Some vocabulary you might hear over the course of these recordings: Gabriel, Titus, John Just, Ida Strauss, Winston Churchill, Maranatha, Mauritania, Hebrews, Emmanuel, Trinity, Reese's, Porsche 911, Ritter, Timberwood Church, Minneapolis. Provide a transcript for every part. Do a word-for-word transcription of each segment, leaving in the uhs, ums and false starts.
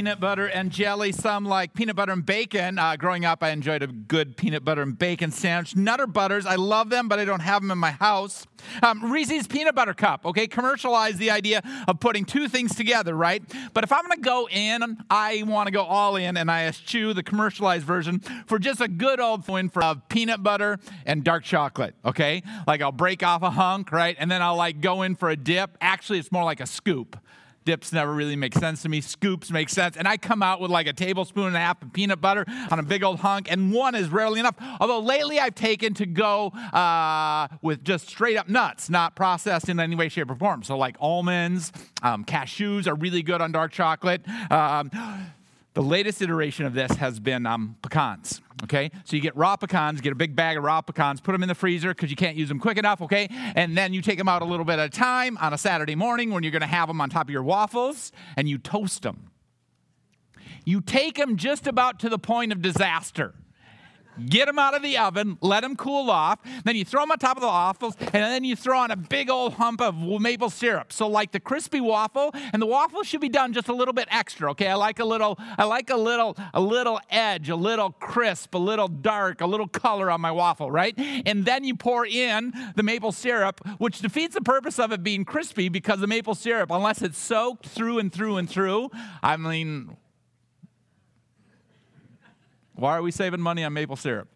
Peanut butter and jelly, some like peanut butter and bacon. Uh, growing up, I enjoyed a good peanut butter and bacon sandwich. Nutter Butters, I love them, but I don't have them in my house. Um, Reese's Peanut Butter Cup, okay? Commercialize the idea of putting two things together, right? But if I'm going to go in, I want to go all in, and I eschew the commercialized version for just a good old win for uh, peanut butter and dark chocolate, okay? Like I'll break off a hunk, right? And then I'll like go in for a dip. Actually, it's more like a scoop. Dips never really make sense to me. Scoops make sense. And I come out with like a tablespoon and a half of peanut butter on a big old hunk, and one is rarely enough. Although lately I've taken to go uh, with just straight up nuts, not processed in any way, shape, or form. So like almonds, um, cashews are really good on dark chocolate. Um, the latest iteration of this has been um, pecans. Okay, so you get raw pecans, get a big bag of raw pecans, put them in the freezer because you can't use them quick enough, okay? And then you take them out a little bit at a time on a Saturday morning when you're going to have them on top of your waffles, and you toast them. You take them just about to the point of disaster. Get them out of the oven, let them cool off, then you throw them on top of the waffles, and then you throw on a big old hump of maple syrup. So like the crispy waffle, and the waffle should be done just a little bit extra, okay? I like a little, I like a little, a little edge, a little crisp, a little dark, a little color on my waffle, right? And then you pour in the maple syrup, which defeats the purpose of it being crispy because the maple syrup, unless it's soaked through and through and through, I mean... why are we saving money on maple syrup?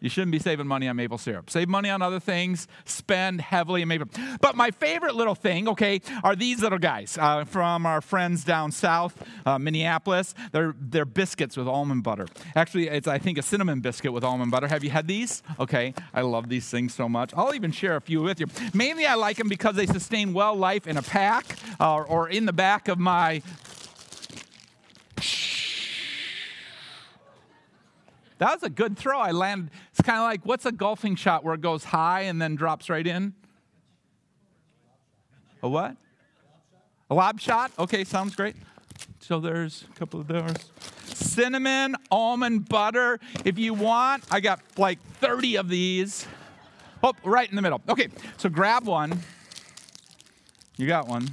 You shouldn't be saving money on maple syrup. Save money on other things. Spend heavily on maple. But my favorite little thing, okay, are these little guys uh, from our friends down south, uh, Minneapolis. They're they're biscuits with almond butter. Actually, it's I think a cinnamon biscuit with almond butter. Have you had these? Okay, I love these things so much. I'll even share a few with you. Mainly, I like them because they sustain well life in a pack uh, or in the back of my. That was a good throw. I landed. It's kind of like, what's a golfing shot where it goes high and then drops right in? A what? A lob shot? Okay, sounds great. So there's a couple of those. Cinnamon, almond butter. If you want, I got like thirty of these. Oh, right in the middle. Okay, so grab one. You got one.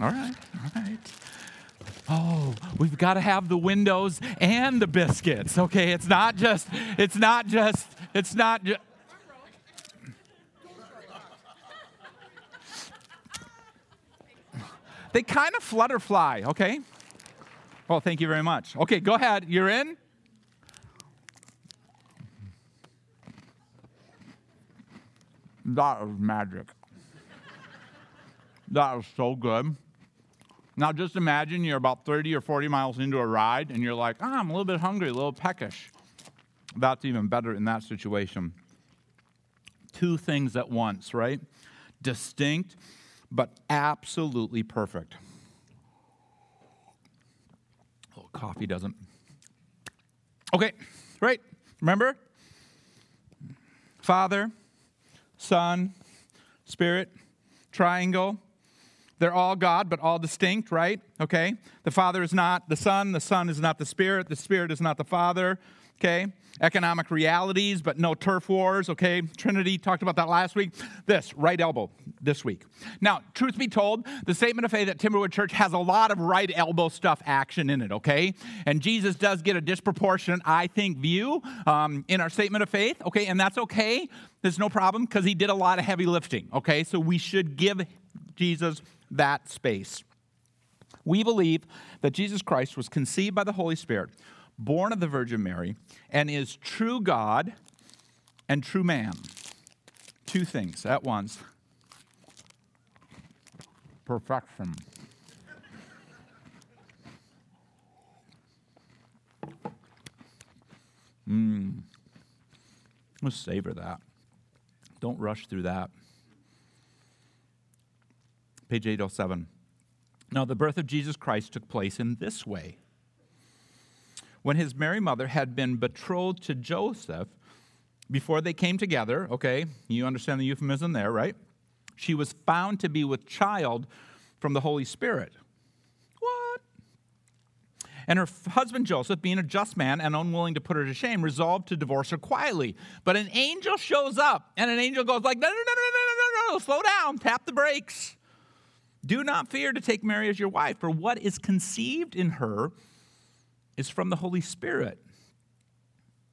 All right, all right. Oh, we've got to have the windows and the biscuits. Okay, it's not just, it's not just, it's not just. They kind of flutterfly, okay? Well, thank you very much. Okay, go ahead. You're in? That was magic. That was so good. Now, just imagine you're about thirty or forty miles into a ride, and you're like, ah, oh, I'm a little bit hungry, a little peckish. That's even better in that situation. Two things at once, right? Distinct, but absolutely perfect. Oh, coffee doesn't. Okay, right. Remember? Father, Son, Spirit, triangle. They're all God, but all distinct, right? Okay. The Father is not the Son. The Son is not the Spirit. The Spirit is not the Father. Okay. Economic realities, but no turf wars. Okay. Trinity, talked about that last week. This, right elbow, this week. Now, truth be told, the statement of faith at Timberwood Church has a lot of right elbow stuff action in it, okay? And Jesus does get a disproportionate, I think, view um, in our statement of faith, okay? And that's okay. There's no problem because he did a lot of heavy lifting, okay? So we should give Jesus that space. We believe that Jesus Christ was conceived by the Holy Spirit, born of the Virgin Mary, and is true God and true man. Two things at once. Perfection. Mmm. Let's savor that. Don't rush through that. Page eight oh seven. Now, the birth of Jesus Christ took place in this way. When his Mary mother had been betrothed to Joseph, before they came together, okay, you understand the euphemism there, right? She was found to be with child from the Holy Spirit. What? And her husband Joseph, being a just man and unwilling to put her to shame, resolved to divorce her quietly. But an angel shows up, and an angel goes like, no, no, no, no, no, no, no. whoa, slow down, tap the brakes. Do not fear to take Mary as your wife, for what is conceived in her is from the Holy Spirit.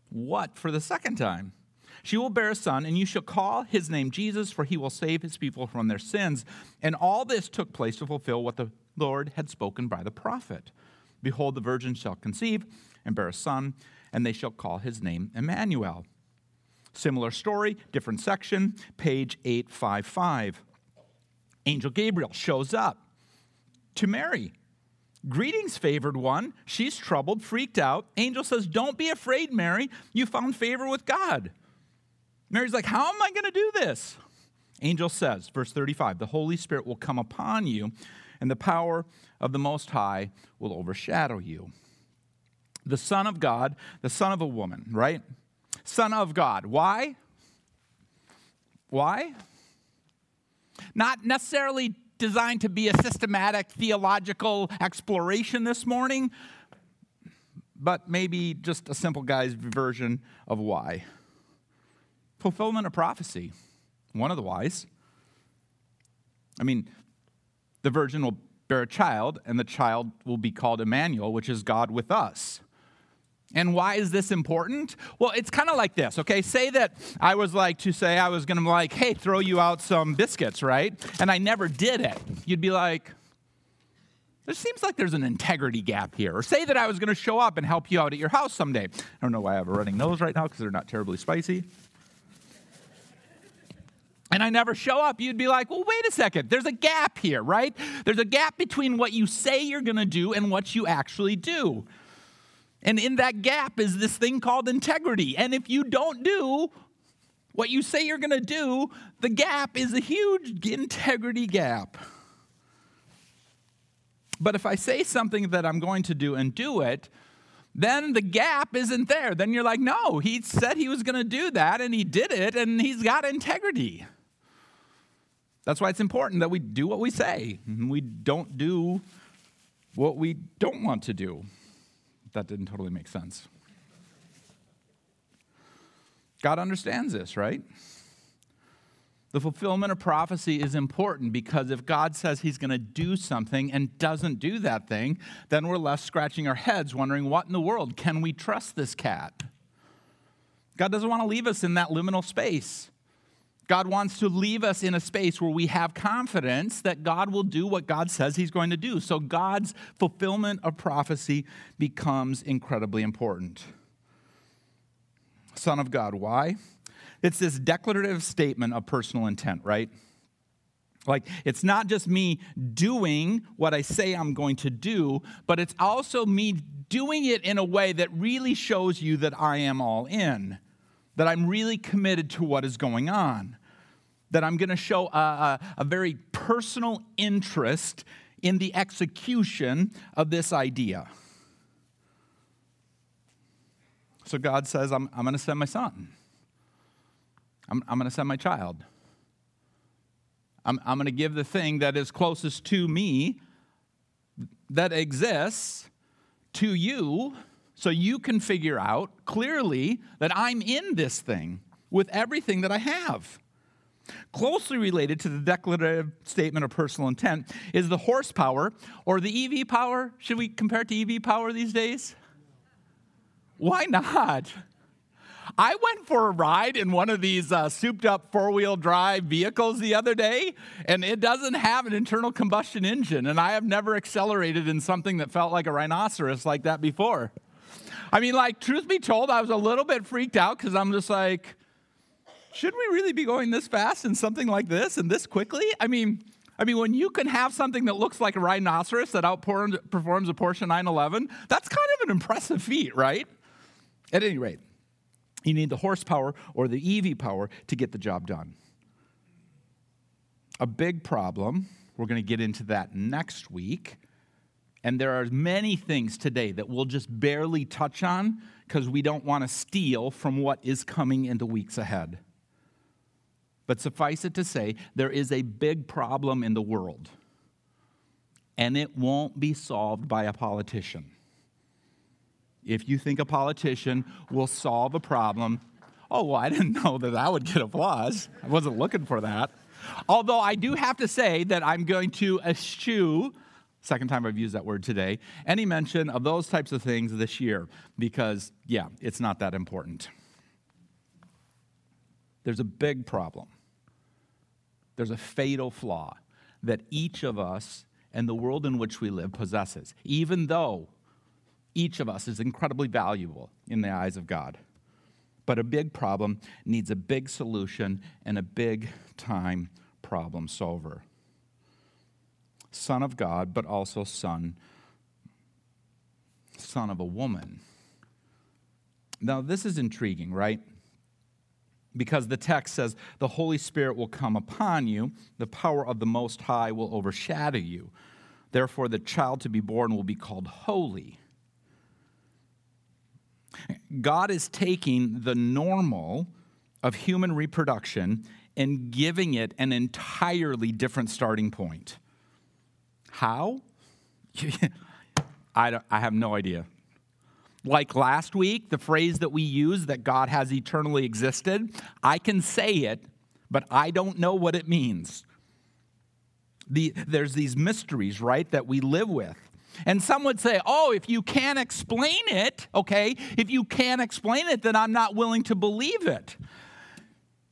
What for the second time? She will bear a son, and you shall call his name Jesus, for he will save his people from their sins. And all this took place to fulfill what the Lord had spoken by the prophet. Behold, the virgin shall conceive and bear a son, and they shall call his name Emmanuel. Similar story, different section, page eight fifty-five. Angel Gabriel shows up to Mary. Greetings, favored one. She's troubled, freaked out. Angel says, don't be afraid, Mary. You found favor with God. Mary's like, how am I going to do this? Angel says, verse thirty-five, the Holy Spirit will come upon you, and the power of the Most High will overshadow you. The Son of God, the Son of a woman, right? Son of God. Why? Why? Not necessarily designed to be a systematic theological exploration this morning, but maybe just a simple guy's version of why. Fulfillment of prophecy, one of the whys. I mean, the virgin will bear a child, and the child will be called Emmanuel, which is God with us. And why is this important? Well, it's kind of like this, okay? Say that I was like to say I was going to like, hey, throw you out some biscuits, right? And I never did it. You'd be like, there seems like there's an integrity gap here. Or say that I was going to show up and help you out at your house someday. I don't know why I have a running nose right now because they're not terribly spicy. And I never show up, you'd be like, well, wait a second. There's a gap here, right? There's a gap between what you say you're going to do and what you actually do. And in that gap is this thing called integrity. And if you don't do what you say you're going to do, the gap is a huge integrity gap. But if I say something that I'm going to do and do it, then the gap isn't there. Then you're like, no, he said he was going to do that, and he did it, and he's got integrity. That's why it's important that we do what we say, and we don't do what we don't want to do. That didn't totally make sense. God understands this, right? The fulfillment of prophecy is important because if God says he's going to do something and doesn't do that thing, then we're left scratching our heads wondering, what in the world? Can we trust this cat? God doesn't want to leave us in that liminal space. God wants to leave us in a space where we have confidence that God will do what God says he's going to do. So God's fulfillment of prophecy becomes incredibly important. Son of God, why? It's this declarative statement of personal intent, right? Like, it's not just me doing what I say I'm going to do, but it's also me doing it in a way that really shows you that I am all in. That I'm really committed to what is going on, that I'm going to show a, a, a very personal interest in the execution of this idea. So God says, I'm, I'm going to send my son. I'm, I'm going to send my child. I'm, I'm going to give the thing that is closest to me, that exists, to you, so you can figure out clearly that I'm in this thing with everything that I have. Closely related to the declarative statement of personal intent is the horsepower or the E V power. Should we compare it to E V power these days? Why not? I went for a ride in one of these uh, souped-up four-wheel drive vehicles the other day, and it doesn't have an internal combustion engine, and I have never accelerated in something that felt like a rhinoceros like that before. I mean, like, truth be told, I was a little bit freaked out because I'm just like, should we really be going this fast in something like this and this quickly? I mean, I mean, when you can have something that looks like a rhinoceros that outperforms a Porsche nine eleven, that's kind of an impressive feat, right? At any rate, you need the horsepower or the E V power to get the job done. A big problem, we're going to get into that next week. And there are many things today that we'll just barely touch on because we don't want to steal from what is coming in the weeks ahead. But suffice it to say, there is a big problem in the world. And it won't be solved by a politician. If you think a politician will solve a problem, oh, well, I didn't know that I would get applause. I wasn't looking for that. Although I do have to say that I'm going to eschew, second time I've used that word today, any mention of those types of things this year because, yeah, it's not that important. There's a big problem. There's a fatal flaw that each of us and the world in which we live possesses, even though each of us is incredibly valuable in the eyes of God. But a big problem needs a big solution and a big time problem solver. Son of God, but also son, son of a woman. Now, this is intriguing, right? Because the text says, the Holy Spirit will come upon you, the power of the Most High will overshadow you. Therefore, the child to be born will be called holy. God is taking the normal of human reproduction and giving it an entirely different starting point. How? I, don't, I have no idea. Like last week, the phrase that we used, that God has eternally existed, I can say it, but I don't know what it means. The, there's these mysteries, right, that we live with. And some would say, oh, if you can't explain it, okay, if you can't explain it, then I'm not willing to believe it.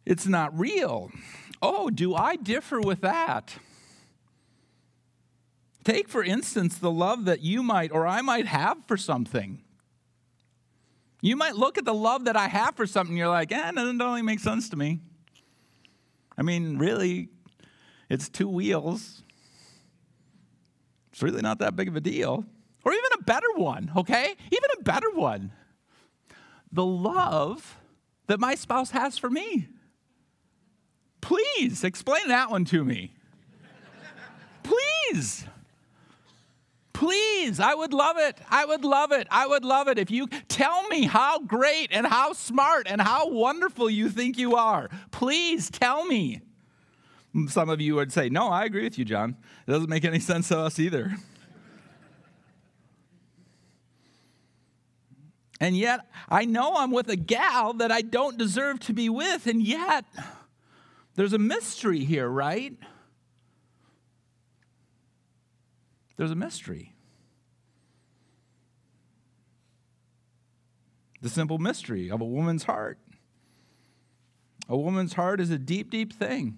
It's not real. Oh, do I differ with that? Take, for instance, the love that you might or I might have for something. You might look at the love that I have for something, you're like, eh, no, that doesn't really make sense to me. I mean, really, it's two wheels. It's really not that big of a deal. Or even a better one, okay? Even a better one. The love that my spouse has for me. Please, explain that one to me. Please. Please, I would love it. I would love it. I would love it. If you tell me how great and how smart and how wonderful you think you are, please tell me. Some of you would say, no, I agree with you, John. It doesn't make any sense to us either. And yet, I know I'm with a gal that I don't deserve to be with, and yet there's a mystery here, right? There's a mystery. The simple mystery of a woman's heart. A woman's heart is a deep, deep thing.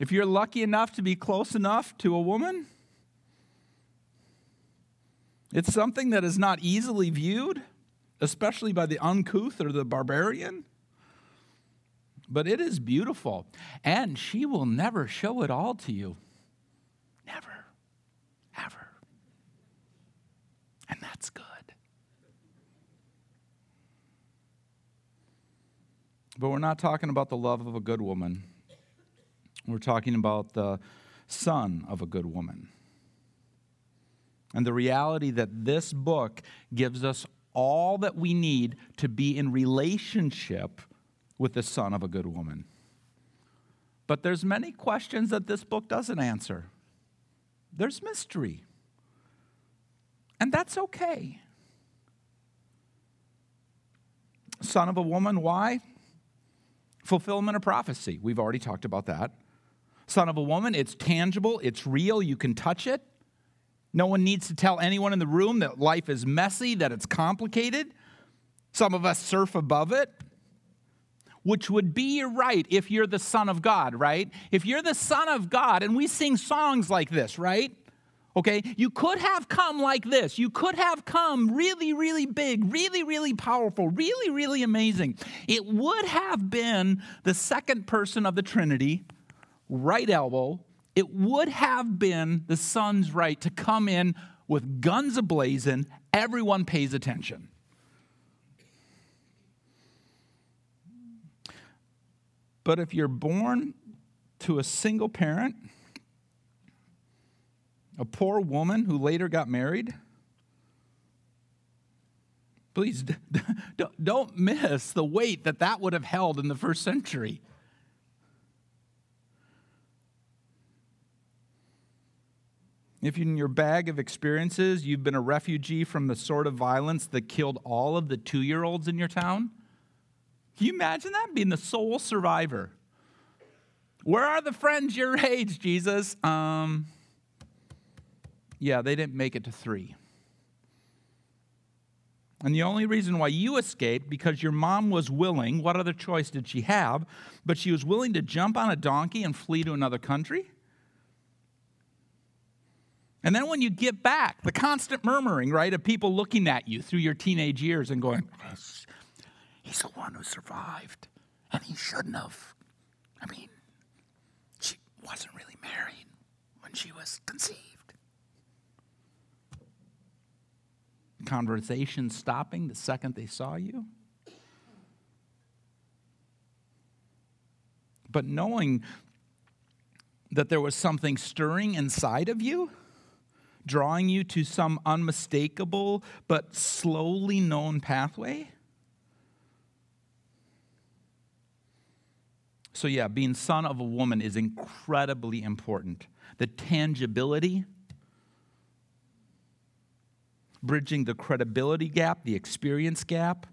If you're lucky enough to be close enough to a woman, it's something that is not easily viewed, especially by the uncouth or the barbarian. But it is beautiful, and she will never show it all to you. Never, ever. And that's good. But we're not talking about the love of a good woman. We're talking about the son of a good woman. And the reality that this book gives us all that we need to be in relationship with the son of a good woman. But there's many questions that this book doesn't answer. There's mystery. And that's okay. Son of a woman, why? Fulfillment of prophecy. We've already talked about that. Son of a woman, it's tangible, it's real, you can touch it. No one needs to tell anyone in the room that life is messy, that it's complicated. Some of us surf above it, which would be your right if you're the son of God, right? If you're the son of God, and we sing songs like this, right? Okay, you could have come like this. You could have come really, really big, really, really powerful, really, really amazing. It would have been the second person of the Trinity, right elbow, it would have been the son's right to come in with guns ablazing, everyone pays attention. But if you're born to a single parent, a poor woman who later got married, please don't miss the weight that that would have held in the first century. If in your bag of experiences you've been a refugee from the sort of violence that killed all of the two-year-olds in your town, can you imagine that? Being the sole survivor. Where are the friends your age, Jesus? Um, yeah, they didn't make it to three. And the only reason why you escaped, because your mom was willing, what other choice did she have? But she was willing to jump on a donkey and flee to another country? And then when you get back, the constant murmuring, right, of people looking at you through your teenage years and going, he's the one who survived, and he shouldn't have. I mean, she wasn't really married when she was conceived. Conversation stopping the second they saw you. But knowing that there was something stirring inside of you, drawing you to some unmistakable but slowly known pathway. So yeah, being son of a woman is incredibly important. The tangibility, bridging the credibility gap, the experience gap.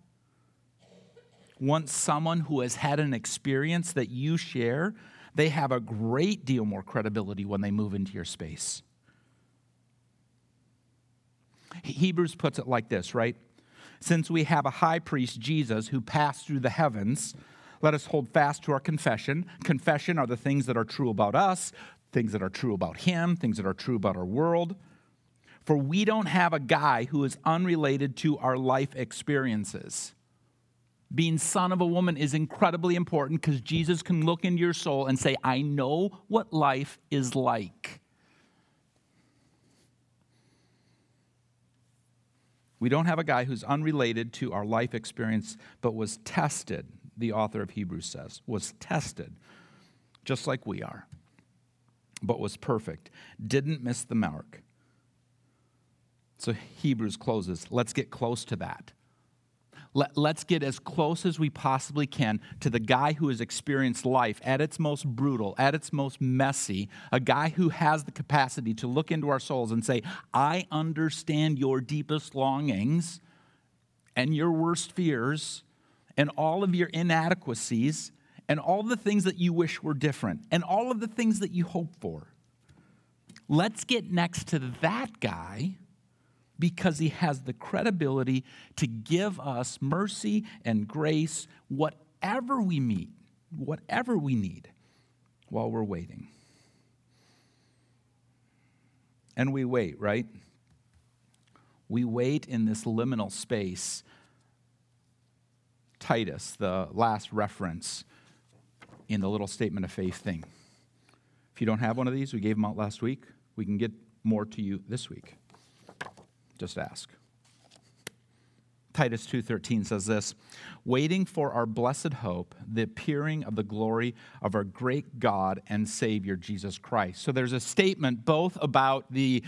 Once someone who has had an experience that you share, they have a great deal more credibility when they move into your space. Hebrews puts it like this, right? Since we have a high priest, Jesus, who passed through the heavens, let us hold fast to our confession. Confession are the things that are true about us, things that are true about him, things that are true about our world. For we don't have a guy who is unrelated to our life experiences. Being son of a woman is incredibly important because Jesus can look into your soul and say, I know what life is like. We don't have a guy who's unrelated to our life experience, but was tested, the author of Hebrews says, was tested, just like we are, but was perfect, didn't miss the mark. So Hebrews closes, let's get close to that. Let, let's get as close as we possibly can to the guy who has experienced life at its most brutal, at its most messy, a guy who has the capacity to look into our souls and say, I understand your deepest longings and your worst fears and all of your inadequacies and all the things that you wish were different and all of the things that you hope for. Let's get next to that guy, because he has the credibility to give us mercy and grace, whatever we meet, whatever we need while we're waiting. And we wait, right? We wait in this liminal space. Titus, the last reference in the little statement of faith thing. If you don't have one of these, we gave them out last week. We can get more to you this week. Just ask. Titus two thirteen says this, waiting for our blessed hope, the appearing of the glory of our great God and Savior, Jesus Christ. So there's a statement both about the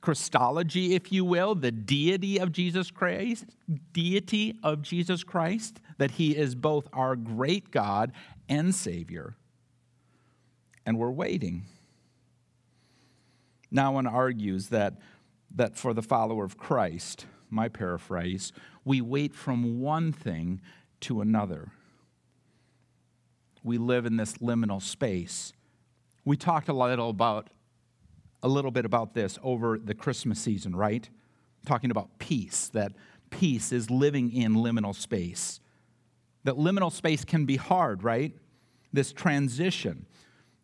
Christology, if you will, the deity of Jesus Christ, deity of Jesus Christ, that he is both our great God and Savior. And we're waiting. Now one argues that that for the follower of Christ, my paraphrase, we wait from one thing to another. We live in this liminal space. We talked a little about a little bit about this over the Christmas season, right? Talking about peace, that peace is living in liminal space. That liminal space can be hard, right? This transition,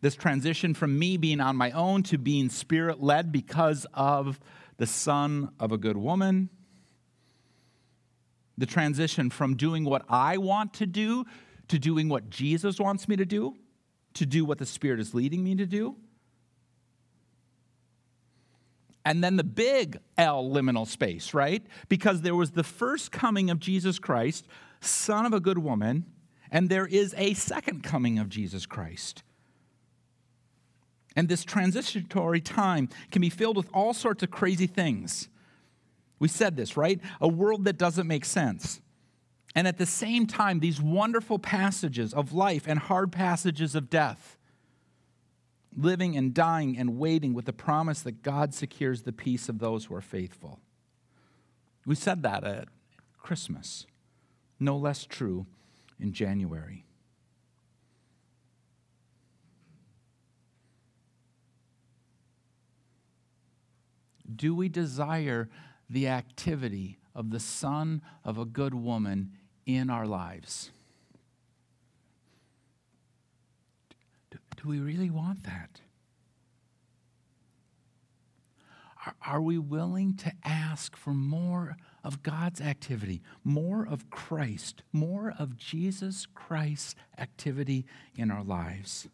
this transition from me being on my own to being spirit-led because of the son of a good woman, the transition from doing what I want to do to doing what Jesus wants me to do, to do what the Spirit is leading me to do. And then the big L liminal space, right? Because there was the first coming of Jesus Christ, son of a good woman, and there is a second coming of Jesus Christ. And this transitory time can be filled with all sorts of crazy things. We said this, right? A world that doesn't make sense. And at the same time, these wonderful passages of life and hard passages of death. Living and dying and waiting with the promise that God secures the peace of those who are faithful. We said that at Christmas. No less true in January. Do we desire the activity of the son of a good woman in our lives? Do, do we really want that? Are, are we willing to ask for more of God's activity, more of Christ, more of Jesus Christ's activity in our lives?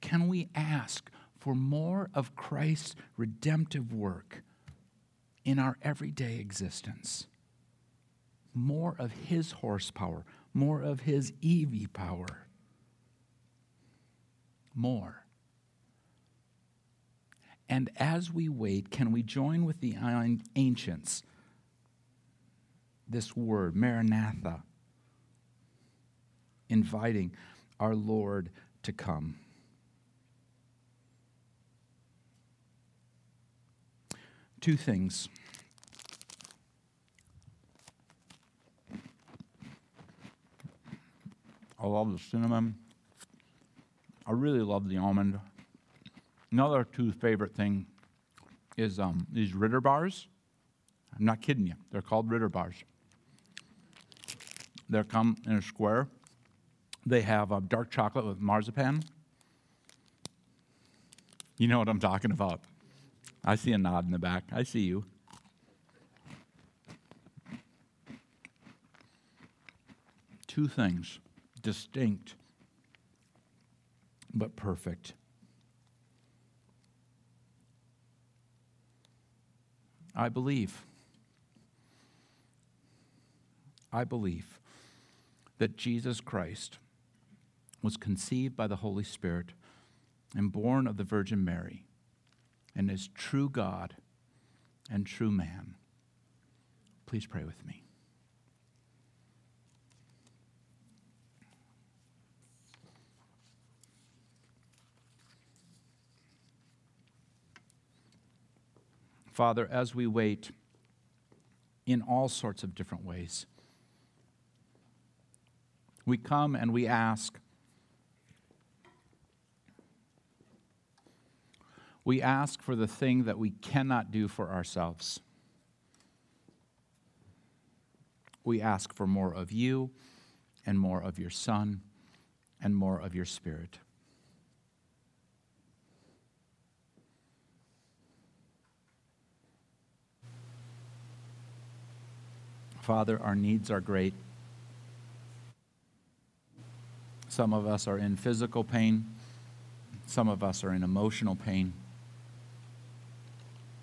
Can we ask for more of Christ's redemptive work in our everyday existence? More of his horsepower, more of his E V power. More. And as we wait, can we join with the ancients? This word, Maranatha, inviting our Lord to come. Two things. I love the cinnamon. I really love the almond. Another two favorite thing is um, these Ritter bars. I'm not kidding you. They're called Ritter bars. They come in a square. They have uh, dark chocolate with marzipan. You know what I'm talking about. I see a nod in the back. I see you. Two things, distinct but perfect. I believe. I believe that Jesus Christ was conceived by the Holy Spirit and born of the Virgin Mary, and is true God and true man. Please pray with me. Father, as we wait in all sorts of different ways, we come and we ask, We ask for the thing that we cannot do for ourselves. We ask for more of you and more of your Son and more of your Spirit. Father, our needs are great. Some of us are in physical pain. Some of us are in emotional pain.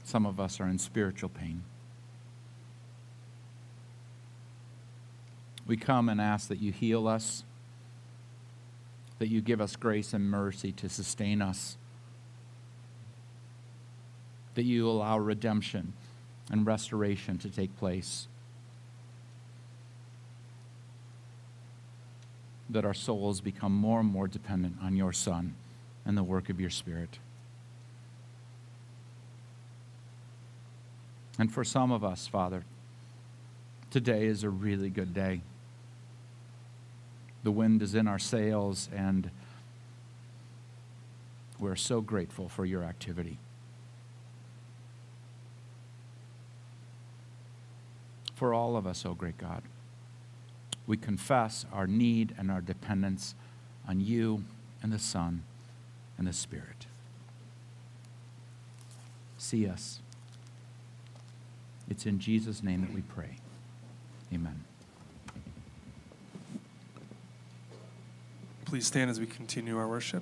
Some of us are in spiritual pain. We come and ask that you heal us, that you give us grace and mercy to sustain us, that you allow redemption and restoration to take place, that our souls become more and more dependent on your Son and the work of your Spirit. And for some of us, Father, today is a really good day. The wind is in our sails, and we're so grateful for your activity. For all of us, O great God, we confess our need and our dependence on you and the Son and the Spirit. See us. It's in Jesus' name that we pray. Amen. Please stand as we continue our worship.